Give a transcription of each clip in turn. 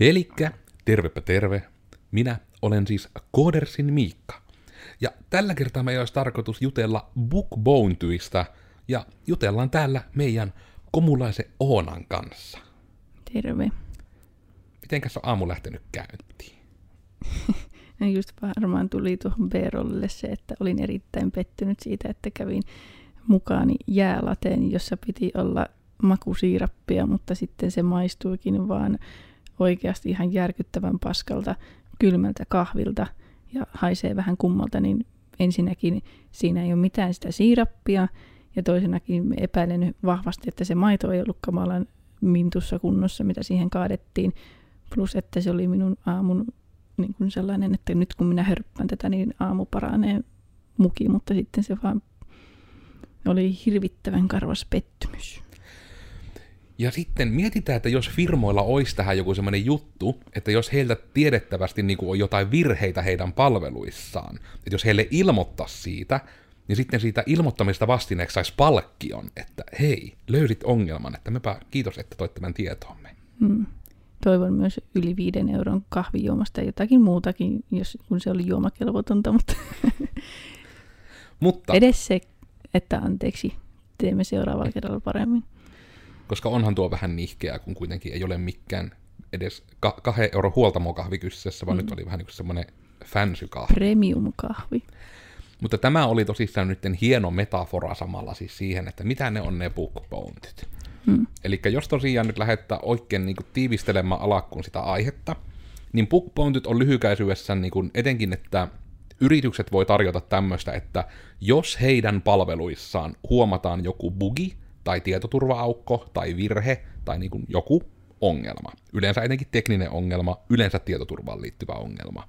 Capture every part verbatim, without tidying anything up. Elikkä, tervepä terve, minä olen siis Kodersin Miikka. Ja tällä kertaa meillä olisi tarkoitus jutella Bookbonetyistä, ja jutellaan täällä meidän komulaisen Oonan kanssa. Terve. Mitenkäs on aamu lähtenyt käyntiin? No just varmaan tuli tuohon B-rollille se, että olin erittäin pettynyt siitä, että kävin mukaani jäälateen, jossa piti olla makusiirappia, mutta sitten se maistuikin vaan oikeasti ihan järkyttävän paskalta kylmältä kahvilta ja haisee vähän kummalta, niin ensinnäkin siinä ei ole mitään sitä siirappia ja toisenakin epäilen vahvasti, että se maito ei ollut kamalan mintussa kunnossa, mitä siihen kaadettiin, plus että se oli minun aamun niin kuin sellainen, että nyt kun minä hörppään tätä, niin aamu paranee muki, mutta sitten se vaan oli hirvittävän karvas pettymys. Ja sitten mietitään, että jos firmoilla olisi tähän joku semmoinen juttu, että jos heiltä tiedettävästi niin kuin on jotain virheitä heidän palveluissaan, että jos heille ilmoittaisi siitä, niin sitten siitä ilmoittamista vastineeksi saisi palkkion, että hei, löysit ongelman, että mepä kiitos, että toit tämän tietoomme. Hmm. Toivon myös yli viiden euron kahvijuomasta jotakin muutakin, jos, kun se oli juomakelvotonta, mutta, mutta edes se, että anteeksi, teemme seuraavalla kerralla paremmin. Koska onhan tuo vähän nihkeää, kun kuitenkin ei ole mikään edes ka- kahden euron huoltamokahvi kyseessä, vaan mm. nyt oli vähän niin kuin semmoinen fansykahvi. Premium-kahvi. Mutta tämä oli tosissaan nyt hieno metafora samalla siis siihen, että mitä ne on ne bookbountit. Mm. Eli jos tosiaan nyt lähdetään oikein niin kuin tiivistelemään alakkuun sitä aihetta, niin bookbountit on lyhykäisyydessä niin kuin etenkin, että yritykset voi tarjota tämmöistä, että jos heidän palveluissaan huomataan joku bugi, tai tietoturva-aukko, tai virhe, tai niin kuin joku ongelma. Yleensä etenkin tekninen ongelma, yleensä tietoturvaan liittyvä ongelma.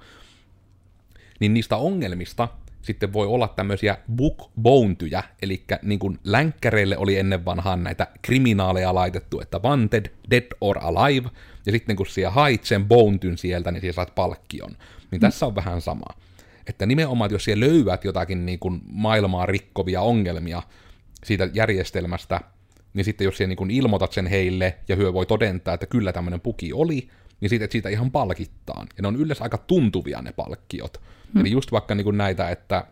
Niin niistä ongelmista sitten voi olla tämmöisiä bookbountyjä, eli niin kuin länkkäreille oli ennen vanhaan näitä kriminaaleja laitettu, että wanted, dead or alive, ja sitten kun siellä hait sen bountyn sieltä, niin siellä saat palkkion. Niin mm. tässä on vähän sama. Että nimenomaan, että jos siellä löydät jotakin niin kuin maailmaa rikkovia ongelmia, siitä järjestelmästä, niin sitten jos sä niin ilmoitat sen heille, ja hyö voi todentaa, että kyllä tämmöinen puki oli, niin siitä, siitä ihan palkittaan. Ja ne on yleensä aika tuntuvia ne palkkiot. Hmm. Eli just vaikka niin näitä, että...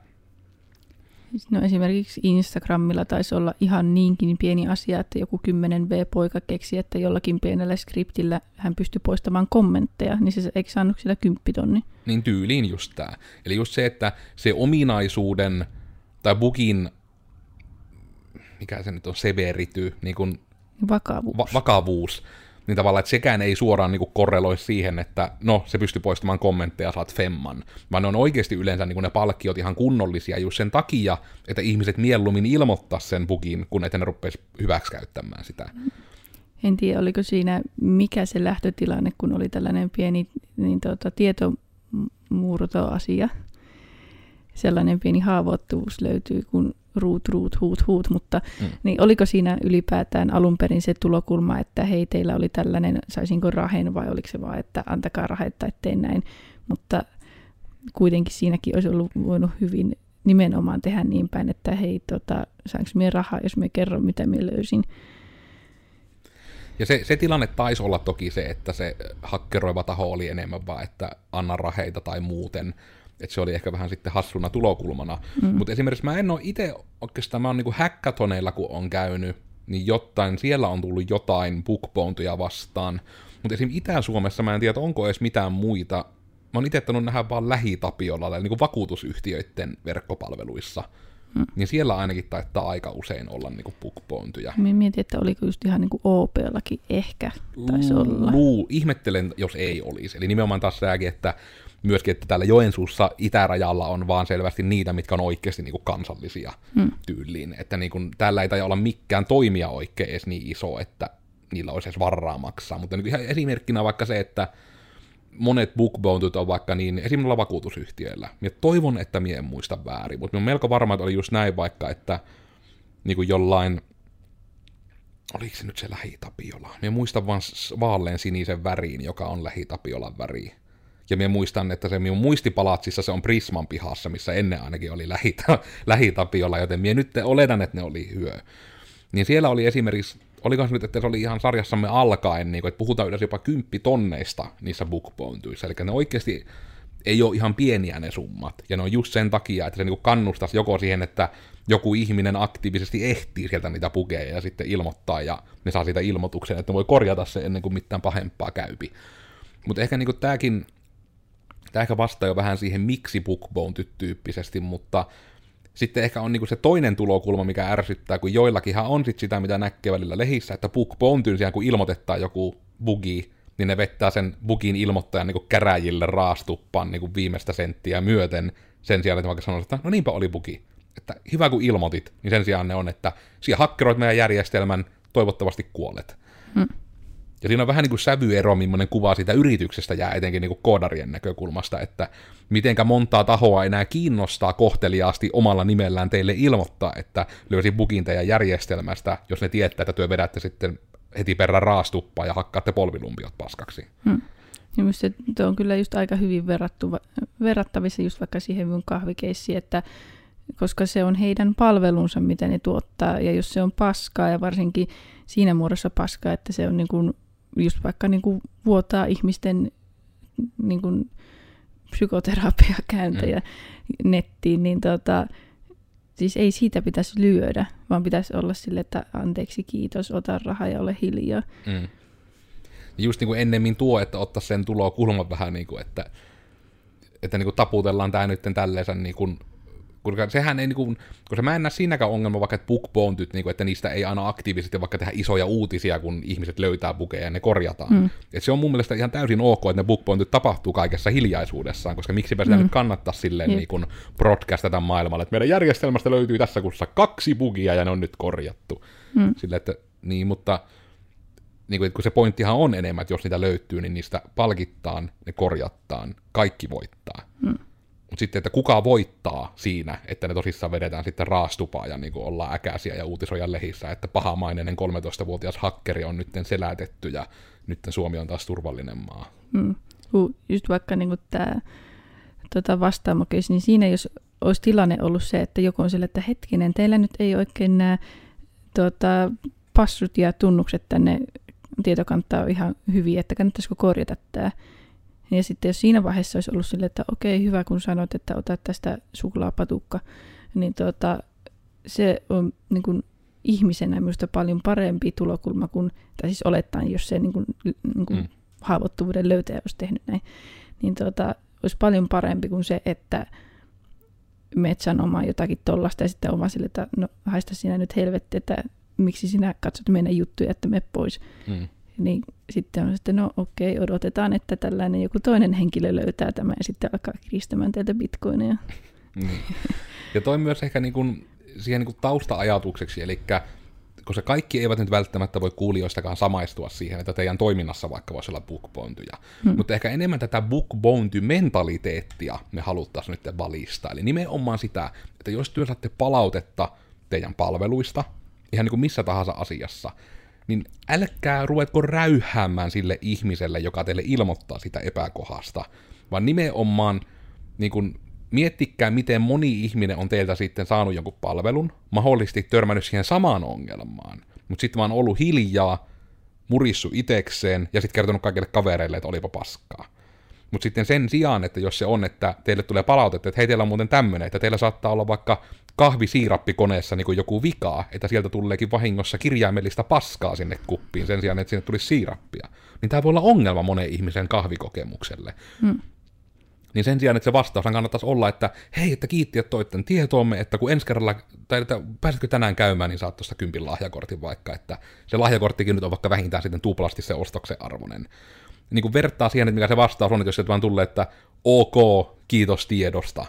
No esimerkiksi Instagramilla taisi olla ihan niinkin pieni asia, että joku kymmenen vuotias poika keksi, että jollakin pienellä skriptillä hän pystyi poistamaan kommentteja, niin se ei saanut sillä kymppitonni. Niin tyyliin just tää. Eli just se, että se ominaisuuden tai bugin mikä se nyt on, severity, niin kuin vakavuus. Va- vakavuus, niin tavallaan, että sekään ei suoraan niin kuin korreloi siihen, että no, se pystyy poistamaan kommentteja, saat femman, vaan ne on oikeasti yleensä niin kuin ne palkkiot ihan kunnollisia just sen takia, että ihmiset mieluummin ilmoittaa sen bugin, kun ettei ne rupeisi hyväksikäyttämään sitä. En tiedä, oliko siinä mikä se lähtötilanne, kun oli tällainen pieni niin tuota, tietomurto-asia. Sellainen pieni haavoittuvuus löytyy, kun ruut, ruut, huut, huut, mutta mm. niin oliko siinä ylipäätään alun perin se tulokulma, että hei, teillä oli tällainen, saisinko rahen, vai oliko se vaan, että antakaa rahetta, ettei näin, mutta kuitenkin siinäkin olisi ollut voinut hyvin nimenomaan tehdä niin päin, että hei, tota, saanko minä rahaa, jos minä kerron, mitä minä löysin. Ja se, se tilanne taisi olla toki se, että se hakkeroiva taho oli enemmän vaan, että anna raheita tai muuten, että se oli ehkä vähän sitten hassuna tulokulmana. Mm. Mutta esimerkiksi mä en ole itse oikeastaan, mä oon niinku hackathoneilla kun on käynyt, niin jotain, siellä on tullut jotain bookbountyja vastaan. Mutta esimerkiksi Itä-Suomessa mä en tiedä, onko edes mitään muita. Mä oon itse tullut nähdä vaan Lähi-Tapiolalla, eli niinku vakuutusyhtiöiden verkkopalveluissa. Mm. Niin siellä ainakin taittaa aika usein olla niinku bookbountyja. Mä mietin, että oliko just ihan niinku O P-laki ehkä taisi L- olla. Luu, ihmettelen, jos ei olisi. Eli nimenomaan taas tämäkin, että myöskin, että täällä Joensuussa itärajalla on vaan selvästi niitä, mitkä on oikeasti niin kuin kansallisia hmm. tyyliin. Että niin kuin, täällä ei taida olla mikään toimija oikein edes niin iso, että niillä olisi edes varaa maksaa. Mutta niin ihan esimerkkinä vaikka se, että monet bookbountyt on vaikka niin esimerkiksi vakuutusyhtiöillä. Minä toivon, että minä en muista väärin, mutta minä olen melko varma, että oli just näin vaikka, että niin kuin jollain... Oliko se nyt se Lähi-Tapiola? Minä muistan vaan vaalleen sinisen väriin, joka on Lähi-Tapiolan väri. Ja minä muistan, että se minun muistipalatsissa se on Prisman pihassa, missä ennen ainakin oli lähita, lähitapiolla, joten minä nyt oletan, että ne oli hyö. Niin siellä oli esimerkiksi olikohan se nyt, että se oli ihan sarjassamme alkaen, niin kuin, että puhutaan yleensä jopa kymppitonneista niissä bookbone-tyissä, eli ne oikeasti ei ole ihan pieniä ne summat, ja ne on just sen takia, että se niin kuin kannustaisi joko siihen, että joku ihminen aktiivisesti ehtii sieltä niitä pukeja ja sitten ilmoittaa, ja ne saa siitä ilmoituksen, että ne voi korjata se ennen kuin mitään pahempaa käypi. Mutta ehkä niin tämäkin, tämä ehkä vastaa jo vähän siihen, miksi bookbone-tyyppisesti, mutta sitten ehkä on niinku se toinen tulokulma, mikä ärsyttää, kun joillakinhan on sit sitä, mitä näkee välillä lehissä, että bookbone-tyyn sijaan, kun ilmoitetaan joku bugi, niin ne vettää sen bugin ilmoittajan niinku käräjille raastuppaan niinku viimeistä senttiä myöten sen sijaan, että vaikka sanoisi, että no niinpä oli bugi, että hyvä kun ilmoitit, niin sen sijaan ne on, että siellä hakkeroit meidän järjestelmän, toivottavasti kuolet. Hmm. Ja siinä on vähän niin kuin sävyero, millainen kuva siitä yrityksestä jää etenkin niin kuin koodarien näkökulmasta, että mitenkä montaa tahoa enää kiinnostaa kohteliaasti omalla nimellään teille ilmoittaa, että löysin bugin teidän järjestelmästä, jos ne tietää, että työ vedätte sitten heti perään raastuppaa ja hakkaatte polvilumpiot paskaksi. Hmm. Ja minusta tuo on kyllä just aika hyvin verrattu, verrattavissa just vaikka siihen minun kahvikeissiin, että koska se on heidän palvelunsa, mitä ne tuottaa, ja jos se on paskaa, ja varsinkin siinä muodossa paskaa, että se on niin kuin just vaikka niin kuin vuotaa ihmisten niin kuin psykoterapiakäyntejä mm. nettiin, niin tota, siis ei siitä pitäisi lyödä, vaan pitäisi olla sille, että anteeksi, kiitos, ota rahaa ja ole hiljaa. Mm. Just niin kuin ennemmin tuo, että ottaa sen tulokulman vähän, niin kuin, että, että niin kuin taputellaan tämä nyt tälleensä niin kuin koska sehän ei niin kuin, koska mä en näe siinäkään ongelma, vaikka että bookbone-tyt, niin kuin, että niistä ei aina aktiivisesti vaikka tehdä isoja uutisia, kun ihmiset löytää bukeja ja ne korjataan. Mm. Et se on mun mielestä ihan täysin ok, että ne bookbone-tyt tapahtuu kaikessa hiljaisuudessaan, koska miksipä sitä mm. nyt kannattaa silleen niin kuin broadcastata maailmalle, että meidän järjestelmästä löytyy tässä kuussa kaksi bugia ja ne on nyt korjattu. Mm. Sille, että, niin, mutta niin kuin, kun se pointtihan on enemmän, että jos niitä löytyy, niin niistä palkittaan, ne korjattaan, kaikki voittaa. Mm. Mutta sitten, että kuka voittaa siinä, että ne tosissaan vedetään sitten raastupaa ja niin kuin ollaan äkäisiä ja uutisoja lehissä, että pahamaineinen kolmetoistavuotias hakkeri on nyt selätetty ja nyt Suomi on taas turvallinen maa. Mm. Just vaikka niin kuin tämä tota vastaamokeis, niin siinä jos olisi tilanne ollut se, että joku on sillä, että hetkinen, teillä nyt ei oikein nämä tota, passut ja tunnukset tänne tietokantaa on ihan hyviä, että kannattaisiko korjata tämä. Ja sitten jos siinä vaiheessa olisi ollut silleen, että okei, hyvä kun sanoit, että ota tästä suklaapatukka, niin tuota, se on niin kuin ihmisenä minusta paljon parempi tulokulma kuin, tai siis olettaen, jos se niin kuin, niin kuin mm. haavoittuvuuden löytäjä olisi tehnyt näin, niin tuota, olisi paljon parempi kuin se, että menet sanomaan jotakin tollaista ja sitten on vaan silleen, että no haista sinä nyt helvetti, että miksi sinä katsot meidän juttuja, että mene pois. Mm. Niin sitten on sitten, no okei, odotetaan, että tällainen joku toinen henkilö löytää tämän ja sitten alkaa kiristämään teiltä bitcoineja. Ja toi myös ehkä niin kuin, siihen niin kuin tausta-ajatukseksi, eli koska kaikki eivät nyt välttämättä voi kuulijoistakaan samaistua siihen, että teidän toiminnassa vaikka voisi olla bookbone-tyjä. Hmm. Mutta ehkä enemmän tätä bookbone-mentaliteettia me haluttaisiin nyt valistaa. Eli nimenomaan sitä, että jos työ saatte palautetta teidän palveluista, ihan niin kuin missä tahansa asiassa, niin älkää ruvetko räyhäämään sille ihmiselle, joka teille ilmoittaa sitä epäkohdasta, vaan nimenomaan niin kun, miettikää, miten moni ihminen on teiltä sitten saanut jonkun palvelun, mahdollisesti törmännyt siihen samaan ongelmaan, mutta sitten vaan ollut hiljaa, murissu itekseen ja sitten kertonut kaikille kavereille, että olipa paskaa. Mutta sitten sen sijaan, että jos se on, että teille tulee palautetta, että hei, teillä on muuten tämmöinen, että teillä saattaa olla vaikka kahvisiirappikoneessa niin kuin joku vika, että sieltä tuleekin vahingossa kirjaimellista paskaa sinne kuppiin sen sijaan, että sinne tulisi siirappia. Niin tämä voi olla ongelma monen ihmisen kahvikokemukselle. Hmm. Niin sen sijaan, että se vastaushan kannattaisi olla, että hei, että kiitti, että toit tämän tietoomme, että kun ensi kerralla, tai että pääsetkö tänään käymään, niin saat tuosta kympin lahjakortin vaikka, että se lahjakorttikin nyt on vaikka vähintään sitten tuplasti se ostoksen arvoinen. Niin kuin vertaa siihen, että mikä se vastaus on, että jos se vaan tulee, että ok, kiitos tiedosta.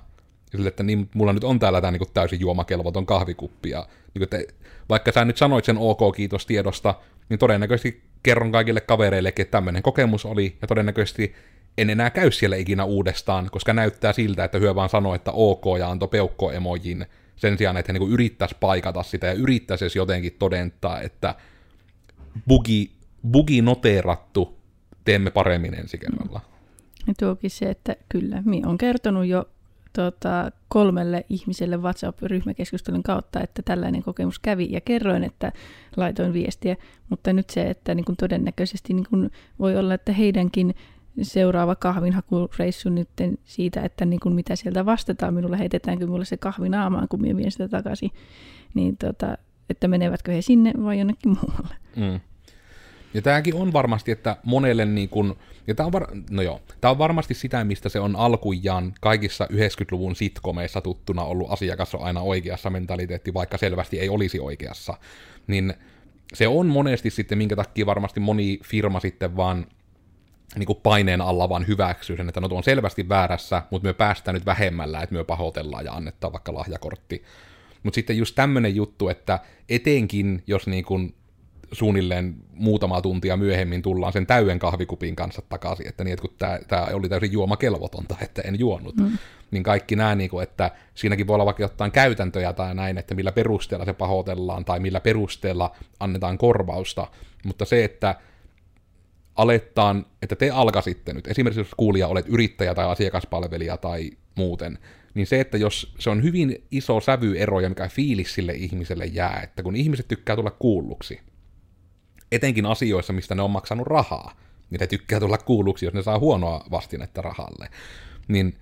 Ja sille, että niin, mulla nyt on täällä tämä niin täysin juomakelvoton kahvikuppi. Ja, niin kuin, että, vaikka sä nyt sanoit sen ok, kiitos tiedosta, niin todennäköisesti kerron kaikille kavereillekin, että tämmöinen kokemus oli, ja todennäköisesti en enää käy siellä ikinä uudestaan, koska näyttää siltä, että hyö vaan sanoo, että ok, ja antoi peukkoemojin sen sijaan, että he niin yrittäisi paikata sitä, ja yrittäisi edes jotenkin todentaa, että bugi, bugi noteerattu, teemme paremmin ensi kerralla. Ja tuokin se, että kyllä, minä olen kertonut jo tota, kolmelle ihmiselle WhatsApp-ryhmäkeskustelun kautta, että tällainen kokemus kävi ja kerroin, että laitoin viestiä, mutta nyt se, että niin kun todennäköisesti niin kun voi olla, että heidänkin seuraava kahvinhakureissu nyt siitä, että niin kun mitä sieltä vastataan minulle, heitetäänkö minulle se kahvin aamaan, kun minä vien sitä takaisin, niin tota, että menevätkö he sinne vai jonnekin muualle. Mm. Ja tämäkin on varmasti, että monelle niin kuin, ja tämä on, var, no joo, tämä on varmasti sitä, mistä se on alkujaan kaikissa yhdeksänkymmentäluvun sitkomeissa tuttuna ollut asiakas on aina oikeassa -mentaliteetti, vaikka selvästi ei olisi oikeassa. Niin se on monesti sitten, minkä takia varmasti moni firma sitten vaan niin kuin paineen alla vaan hyväksyy sen, että no tuo on selvästi väärässä, mutta me päästään nyt vähemmällä, että me pahoitellaan ja annetaan vaikka lahjakortti. Mutta sitten just tämmöinen juttu, että etenkin jos niin kuin suunnilleen muutama tuntia myöhemmin tullaan sen täyden kahvikupin kanssa takaisin, että, niin, että kun tämä oli täysin juomakelvotonta, että en juonut, mm. niin kaikki nämä, niin kuin, että siinäkin voi olla vaikka jotain käytäntöjä tai näin, että millä perusteella se pahoitellaan tai millä perusteella annetaan korvausta, mutta se, että alettaan, että te alkaisitte nyt, esimerkiksi jos kuulija olet yrittäjä tai asiakaspalvelija tai muuten, niin se, että jos se on hyvin iso sävyero ja mikä fiilis sille ihmiselle jää, että kun ihmiset tykkää tulla kuulluksi, etenkin asioissa, mistä ne on maksanut rahaa, niin ne tykkää tulla kuulluksi, jos ne saa huonoa vastinetta rahalle, niin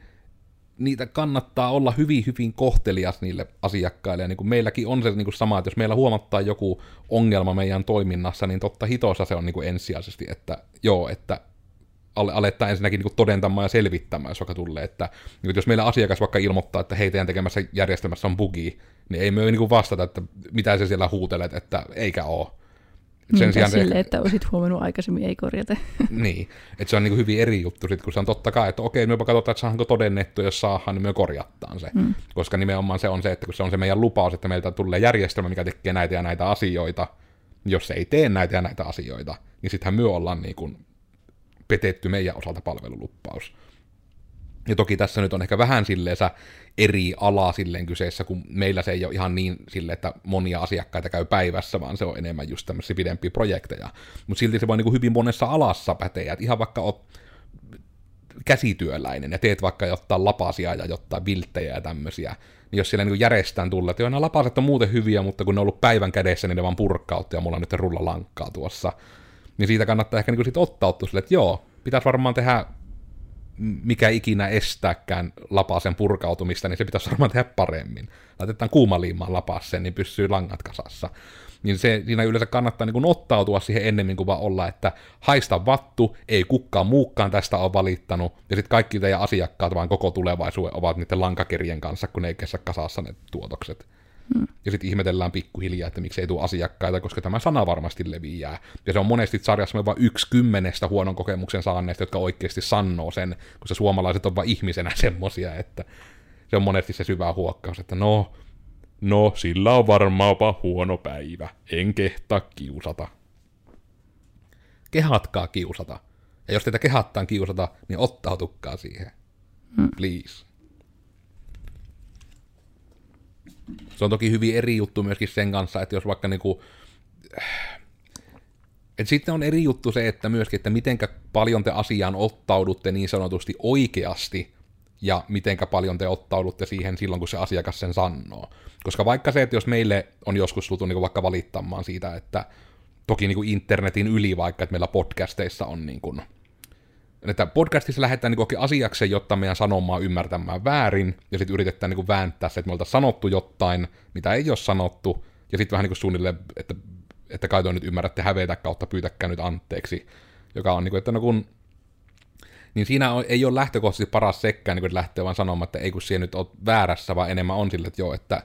niitä kannattaa olla hyvin, hyvin kohtelias niille asiakkaille, ja niin kuin meilläkin on se niin kuin sama, että jos meillä huomattaa joku ongelma meidän toiminnassa, niin totta hitossa se on niin kuin ensisijaisesti, että joo, että alettaa ensinnäkin niin kuin todentamaan ja selvittämään, jos vaikka tulee, että niin jos meillä asiakas vaikka ilmoittaa, että hei, teidän tekemässä järjestelmässä on bugi, niin ei me niin kuin vastata, että mitä se siellä huutelet, että eikä ole. Sen sijaan sille, se, että olisit huomannut aikaisemmin, ei korjata. Niin, että se on niin kuin hyvin eri juttu, sit, kun se on totta kai, että okei, me jopa katsotaan, että saadaanko todennettu, jos saadaan, niin me korjattaan se. Mm. Koska nimenomaan se on se, että kun se on se meidän lupaus, että meiltä tulee järjestelmä, mikä tekee näitä ja näitä asioita, jos se ei tee näitä ja näitä asioita, niin sittenhän me ollaan niin kuin petetty meidän osalta palvelulupaus. Ja toki tässä nyt on ehkä vähän silleensä eri ala silleen kyseessä, kun meillä se ei ole ihan niin sille, että monia asiakkaita käy päivässä, vaan se on enemmän just tämmöisiä pidempiä projekteja. Mutta silti se voi niinku hyvin monessa alassa päteä, että ihan vaikka oot käsityöläinen ja teet vaikka jotain lapasia ja jotain vilttejä ja tämmöisiä, niin jos siellä niinku järjestään tulee, että joo, nämä lapaset on muuten hyviä, mutta kun ne on ollut päivän kädessä, niin ne vaan purkkautti ja mulla on nyt rulla lankkaa tuossa. Niin siitä kannattaa ehkä niinku sit ottautua sille, että joo, pitäisi varmaan tehdä mikä ikinä estääkään lapasen purkautumista, niin se pitäisi varmaan tehdä paremmin. Laitetaan kuumaliimaan lapaseen, niin pysyy langat kasassa. Niin se, siinä yleensä kannattaa niin kuin ottautua siihen ennemmin kuin vaan olla, että haista vattu, ei kukkaan muukaan tästä ole valittanut, ja sitten kaikki teidän asiakkaat vaan koko tulevaisuuden ovat niiden lankakerien kanssa, kun ne ei kestä kasassa ne tuotokset. Hmm. Ja sitten ihmetellään pikkuhiljaa, että miksi ei tule asiakkaita, koska tämä sana varmasti leviää. Ja se on monesti sarjassa vain yksi kymmenestä huonon kokemuksen saanneista, jotka oikeasti sanoo sen, kun se suomalaiset on vain ihmisenä semmoisia, että se on monesti se syvä huokkaus, että no, no sillä on varmaanpa huono päivä, en kehtaa kiusata. Kehatkaa kiusata. Ja jos teitä kehattaan kiusata, niin ottautukkaa siihen. Hmm. Please. Se on toki hyvin eri juttu myöskin sen kanssa, että jos vaikka niinku, että sitten on eri juttu se, että myöskin, että mitenkä paljon te asiaan ottaudutte niin sanotusti oikeasti, ja mitenkä paljon te ottaudutte siihen silloin, kun se asiakas sen sanoo. Koska vaikka se, että jos meille on joskus tultu niinku vaikka valittamaan siitä, että toki niinku internetin yli vaikka, että meillä podcasteissa on niinku, että podcastissa lähdetään niin oikein asiakseen, jotta meidän sanomaa ymmärtämään väärin, ja sitten yritetään niin vääntää se, että me oltaisiin sanottu jotain, mitä ei ole sanottu, ja sitten vähän niin suunnilleen, että, että kai toi nyt ymmärrätte hävetä kautta pyytäkää nyt anteeksi, joka on, niin kuin, että no kun, niin siinä on, ei ole lähtökohtaisesti paras sekään, niin kuin, että lähtee vaan sanomaan, että ei kun siellä nyt ole väärässä, vaan enemmän on sille, että joo, että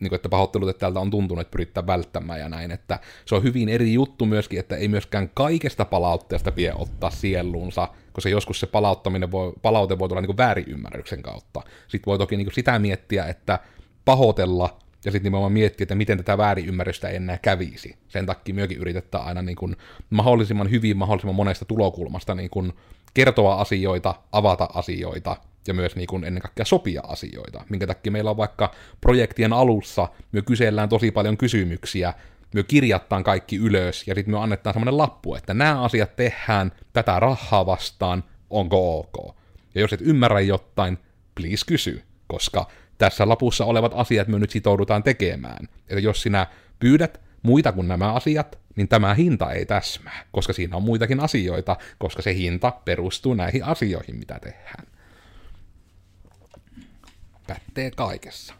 niin kuin, että pahoittelut, että täältä on tuntunut, että pyritään välttämään ja näin, että se on hyvin eri juttu myöskin, että ei myöskään kaikesta palautteesta pidä ottaa sieluunsa, koska joskus se palauttaminen voi, palaute voi tulla niin kuin väärinymmärryksen kautta. Sitten voi toki niin kuin sitä miettiä, että pahoitella, ja sitten nimenomaan miettiä, että miten tätä väärinymmärrystä ei enää kävisi. Sen takia myöskin yritetään aina niin kuin mahdollisimman hyvin, mahdollisimman monesta tulokulmasta niin kuin kertoa asioita, avata asioita, ja myös niin kuin ennen kaikkea sopia asioita, minkä takia meillä on vaikka projektien alussa, me kysellään tosi paljon kysymyksiä, me kirjataan kaikki ylös, ja sitten me annetaan semmoinen lappu, että nämä asiat tehdään tätä rahaa vastaan, onko ok? Ja jos et ymmärrä jotain, please kysy. koska tässä lapussa olevat asiat me nyt sitoudutaan tekemään. Että jos sinä pyydät muita kuin nämä asiat, niin tämä hinta ei täsmää, koska siinä on muitakin asioita, koska se hinta perustuu näihin asioihin, mitä tehdään. Pätee kaikessa.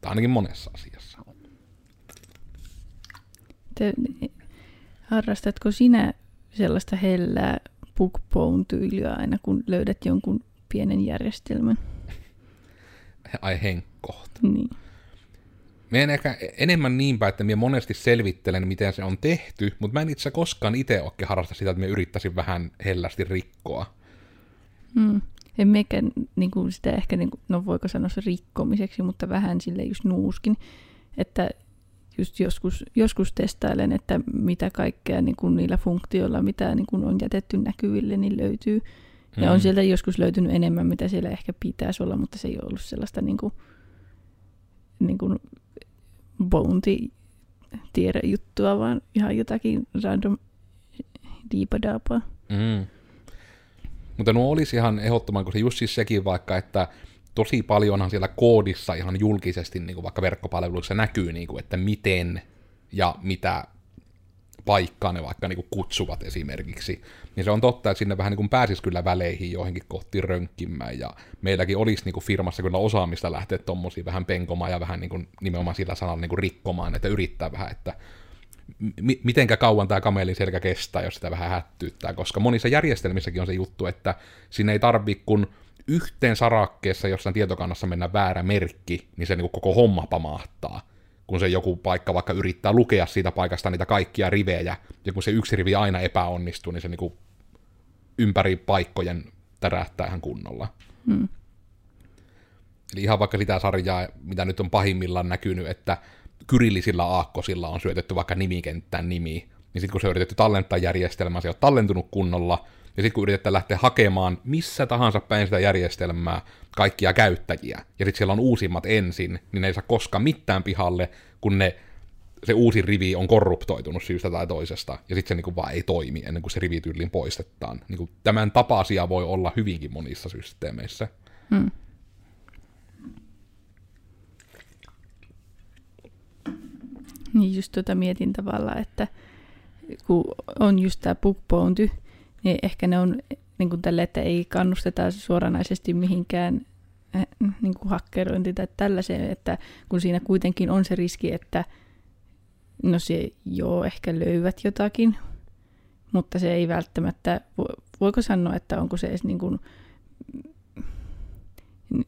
Tai ainakin monessa asiassa. Te, harrastatko sinä sellaista hellää Bookbone-tyyliä aina, kun löydät jonkun pienen järjestelmän? Ai henkkohta. Niin. Mä en ehkä enemmän niinpä, että mä monesti selvittelen, miten se on tehty, mutta mä en itse koskaan itse oikein harrasta sitä, että mä yrittäisin vähän hellästi rikkoa. Hmm. En mekään niinku sitä ehkä, niinku, no voiko sanoa se rikkomiseksi, mutta vähän silleen just nuuskin, että just joskus, joskus testailen, että mitä kaikkea niinku niillä funktioilla, mitä niinku on jätetty näkyville, niin löytyy. Ja mm-hmm. on sieltä joskus löytynyt enemmän, mitä siellä ehkä pitäisi olla, mutta se ei ole ollut sellaista niinku, niinku bounty-tiedejuttua, vaan ihan jotakin random diipadaapaa. Mm. Mutta nuo olisi ihan ehdottoman, kun se just siis sekin vaikka, että tosi paljonhan siellä koodissa ihan julkisesti niin kuin vaikka verkkopalveluissa näkyy, niin kuin, että miten ja mitä paikkaa ne vaikka niin kuin kutsuvat esimerkiksi. Niin se on totta, että sinne vähän niin kuin pääsisi kyllä väleihin joihinkin kohtiin rönkkimään, ja meilläkin olisi niin kuin firmassa kyllä osaamista lähteä tuommoisia vähän penkomaan ja vähän niin kuin nimenomaan sillä sanalla niin kuin rikkomaan, että yrittää vähän, että M- mitenkä kauan tämä kamelin selkä kestää, jos sitä vähän hättyyttää, koska monissa järjestelmissäkin on se juttu, että sinne ei tarvitse kun yhteen sarakkeessa, jossain tietokannassa mennä väärä merkki, niin se niin kuin koko homma pamahtaa, kun se joku paikka vaikka yrittää lukea siitä paikasta niitä kaikkia rivejä, ja kun se yksi rivi aina epäonnistuu, niin se niin kuin ympäri paikkojen tärähtää ihan kunnolla. Hmm. Eli ihan vaikka sitä sarjaa, mitä nyt on pahimmillaan näkynyt, että kyrillisillä aakkosilla on syötetty vaikka nimikenttään nimi, niin sitten kun se on yritetty tallentaa järjestelmään, se on tallentunut kunnolla, ja sitten kun yritetään lähteä hakemaan missä tahansa päin sitä järjestelmää kaikkia käyttäjiä, ja sitten siellä on uusimmat ensin, niin ne ei saa koskaan mitään pihalle, kun ne, se uusi rivi on korruptoitunut syystä tai toisesta, ja sitten se niinku vaan ei toimi ennen kuin se rivityylin poistetaan. Niinku tämän tapaisia voi olla hyvinkin monissa systeemeissä. Hmm. Niin just tuota mietin tavallaan, että kun on just tämä Bookbone, niin ehkä ne on niin kuin tälle, että ei kannusteta suoranaisesti mihinkään niin kuin hakkerointi tai tällaiseen, että kun siinä kuitenkin on se riski, että no se joo, ehkä löydät jotakin, mutta se ei välttämättä, voiko sanoa, että onko se edes niin kuin,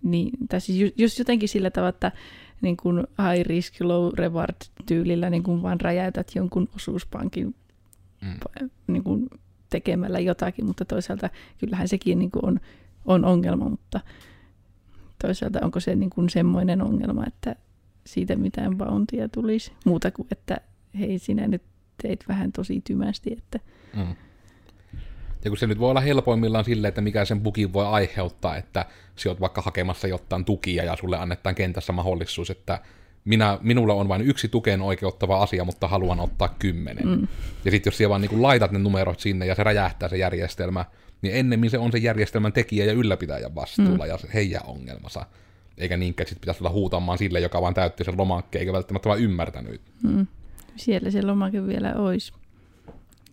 niin, tai siis just jotenkin sillä tavalla, että niin kuin high risk, low reward tyylillä niin kuin vaan räjäytät jonkun osuuspankin mm. niin kuin tekemällä jotakin, mutta toisaalta kyllähän sekin niin kuin on, on ongelma, mutta toisaalta onko se niin kuin semmoinen ongelma, että siitä mitään bountia tulisi muuta kuin, että hei sinä nyt teit vähän tosi tymästi, että mm. Ja kun se nyt voi olla helpoimmillaan silleen, että mikä sen bugin voi aiheuttaa, että sä oot vaikka hakemassa jotain tukia ja sulle annetaan kentässä mahdollisuus, että minä, minulla on vain yksi tukeen oikeuttava asia, mutta haluan ottaa kymmenen. Mm. Ja sitten jos sä vaan niin laitat ne numerot sinne ja se räjähtää se järjestelmä, niin ennemmin se on se järjestelmän tekijä ja ylläpitäjän vastuulla mm. ja heidän ongelmansa. Eikä niinkään, että sit pitäisi olla huutamaan sille, joka vaan täytti sen lomakkeen, eikä välttämättä vaan ymmärtänyt. Mm. Siellä se lomake vielä olisi.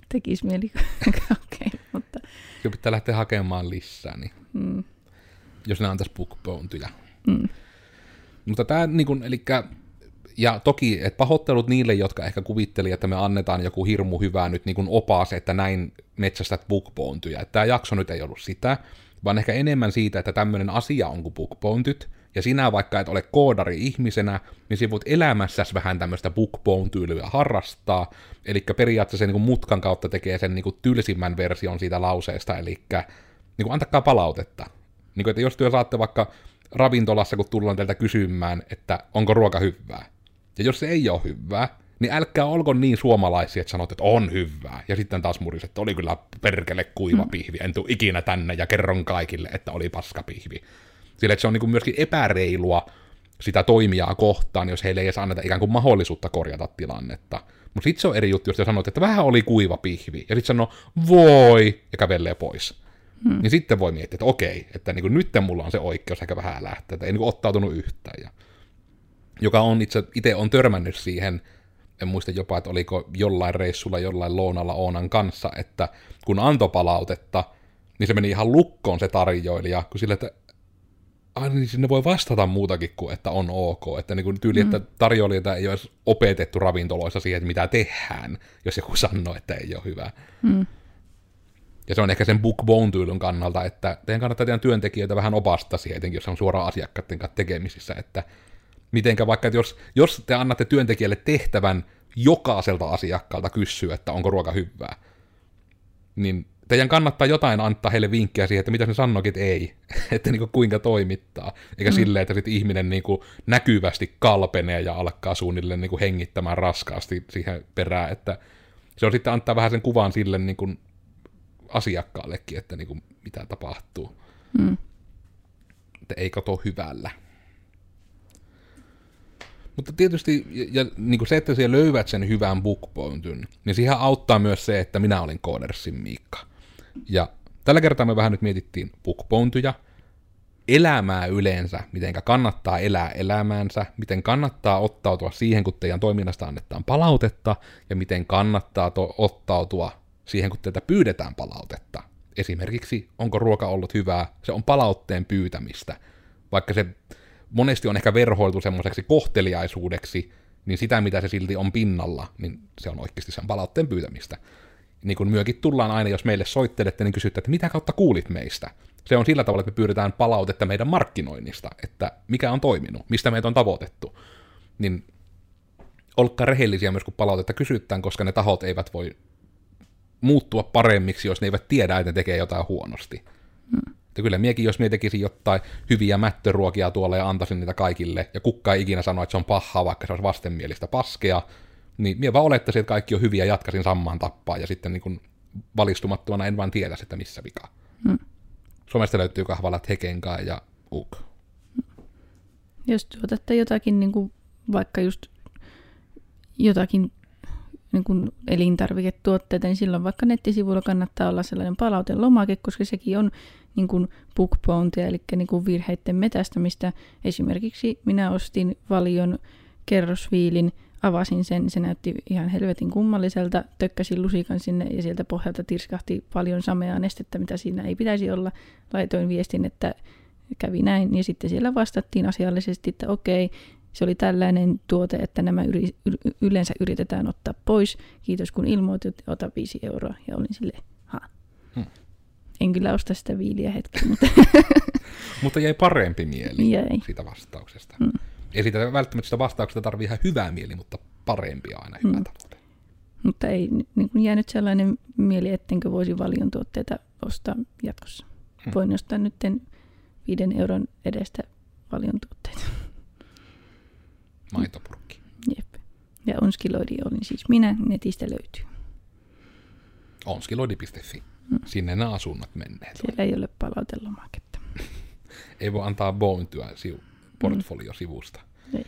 Tekisi mieli okay, mutta jo pitää lähteä hakemaan lisää, niin mm. jos ne antaisi bookbountyja. Mm. Mutta tämä, niin kun, elikkä, ja toki, että pahoittelut niille, jotka ehkä kuvitteli, että me annetaan joku hirmu hyvää nyt niin kun opas, että näin metsästät bookbountyja. Tämä jakso nyt ei ollut sitä, vaan ehkä enemmän siitä, että tämmöinen asia on kuin bookbountyt, ja sinä vaikka et ole koodari ihmisenä, niin sinä voit elämässäsi vähän tämmöistä bookbone-tyylyä harrastaa, eli periaatteessa se niin kuin mutkan kautta tekee sen niin kuin tylsimmän version siitä lauseesta, eli niin kuin antakaa palautetta. Niin kuin, että jos työ saatte vaikka ravintolassa, kun tullaan teiltä kysymään, että onko ruoka hyvää, ja jos se ei ole hyvää, niin älkää olko niin suomalaisia, että sanotte, että on hyvää, ja sitten taas muriset, että oli kyllä perkele kuiva pihvi, en tule ikinä tänne ja kerron kaikille, että oli paskapihvi. Sillä, että se on niin myöskin epäreilua sitä toimijaa kohtaan, jos heille ei edes anneta ikään kuin mahdollisuutta korjata tilannetta. Mutta sitten se on eri juttu, jos te sanoit, että vähän oli kuiva pihvi, ja sitten sanoo voi, ja kävelee pois. Hmm. Niin sitten voi miettiä, että okei, että niin nyt mulla on se oikeus ehkä vähän lähteä, että ei niin ottautunut yhtään. Ja, joka on itse, itse on törmännyt siihen, en muista jopa, että oliko jollain reissulla, jollain lounalla Oonan kanssa, että kun antoi palautetta, niin se meni ihan lukkoon se tarjoilija, kun sillä, että aina niin sinne voi vastata muutakin kuin, että on ok. Että niin tyyli, mm. että tarjoilijoita ei ole edes opetettu ravintoloissa siihen, että mitä tehdään, jos joku sanoo, että ei ole hyvä. Mm. Ja se on ehkä sen Bookbone-tyylyn kannalta, että teidän kannattaa teidän työntekijöitä vähän opastaa siihen, etenkin jos on suoraan asiakkaiden kanssa tekemisissä, että mitenkä vaikka, että jos, jos te annatte työntekijälle tehtävän jokaiselta asiakkaalta kysyä, että onko ruoka hyvää, niin teidän kannattaa jotain antaa heille vinkkejä siihen, että mitä ne sanoikin, että ei, että niin kuin kuinka toimittaa, eikä mm. silleen, että sit ihminen niin kuin näkyvästi kalpenee ja alkaa suunnilleen niin kuin hengittämään raskaasti siihen perään, että se on sitten antaa vähän sen kuvan sille niin kuin asiakkaallekin, että niin kuin mitä tapahtuu, mm. että ei kato hyvällä. Mutta tietysti ja, ja, niin kuin se, että siellä löydät sen hyvän bookpointin, niin siihen auttaa myös se, että minä olin Kodersin Miikka. Ja tällä kertaa me vähän nyt mietittiin bookpointia, elämää yleensä, miten kannattaa elää elämäänsä, miten kannattaa ottautua siihen, kun teidän toiminnasta annetaan palautetta, ja miten kannattaa to- ottautua siihen, kun teiltä pyydetään palautetta. Esimerkiksi, onko ruoka ollut hyvää, se on palautteen pyytämistä, vaikka se monesti on ehkä verhoiltu semmoiseksi kohteliaisuudeksi, niin sitä, mitä se silti on pinnalla, niin se on oikeasti sen palautteen pyytämistä. Niin kun myökin tullaan aina, jos meille soittelette, niin kysytään, että mitä kautta kuulit meistä? Se on sillä tavalla, että me pyydetään palautetta meidän markkinoinnista, että mikä on toiminut, mistä meitä on tavoitettu. Niin olkaa rehellisiä myös, kun palautetta kysytään, koska ne tahot eivät voi muuttua paremmiksi, jos ne eivät tiedä, että ne tekee jotain huonosti. Hmm. Että kyllä miekin, jos mie tekisin jotain hyviä mättöruokia tuolla ja antaisin niitä kaikille, ja kukka ei ikinä sano, että se on pahaa, vaikka se olisi vastenmielistä paskea, niin mie vaan olettaisin, että kaikki on hyviä, jatkaisin samaan tappaan, ja sitten niin kun valistumattomana en vaan tiedä, että missä vika. Hmm. Suomesta löytyy kahvalat Hekenkaa ja U K. Jos tuotatte jotakin, niin kuin vaikka just jotakin niin kuin elintarviketuotteita, niin silloin vaikka nettisivuilla kannattaa olla sellainen palautelomake, koska sekin on niin kuin bookpointia, eli niin kuin virheiden metästämistä. Esimerkiksi minä ostin Valion kerrosviilin, avasin sen, se näytti ihan helvetin kummalliselta, tökkäsin lusikan sinne ja sieltä pohjalta tirskahti paljon sameaa nestettä, mitä siinä ei pitäisi olla. Laitoin viestin, että kävi näin, ja sitten siellä vastattiin asiallisesti, että okei, se oli tällainen tuote, että nämä yri, yleensä yritetään ottaa pois. Kiitos kun ilmoitit, ota viisi euroa. Ja olin silleen, ha. Hmm. En kyllä osta sitä viiliä hetken. Mutta, mutta jäi parempi mieli jäi. siitä vastauksesta. Hmm. Ei siitä välttämättä sitä vastauksesta tarvitse ihan hyvää mieli, mutta parempi aina hyvä hmm. tavoite. Mutta ei niin kuin jäänyt sellainen mieli, ettenkö voisi Valion tuotteita ostaa jatkossa. Hmm. Voin ostaa nyt viiden euron edestä Valion tuotteita. Maitopurkki. Jep. Ja Onskiloidi olin siis minä, netistä löytyy. Onskiloidi piste fi. Mm. Sinne nämä asunnot menneet. Siellä ei ole palautelomaketta. Ei voi antaa bointyä portfoliosivusta. Mm. Ei.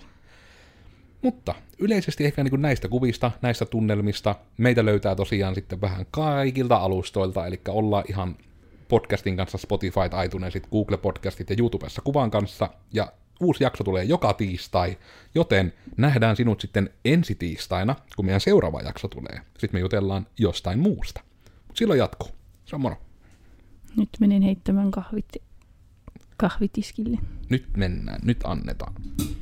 Mutta yleisesti ehkä niin näistä kuvista, näistä tunnelmista, meitä löytää tosiaan sitten vähän kaikilta alustoilta, eli ollaan ihan podcastin kanssa Spotify, iTunesit, Google-podcastit ja YouTubessa kuvan kanssa, ja uusi jakso tulee joka tiistai, joten nähdään sinut sitten ensi tiistaina, kun meidän seuraava jakso tulee. Sitten me jutellaan jostain muusta. Mutta silloin jatkuu. Se on moro. Nyt menen heittämään kahvit... kahvitiskille. Nyt mennään, nyt annetaan.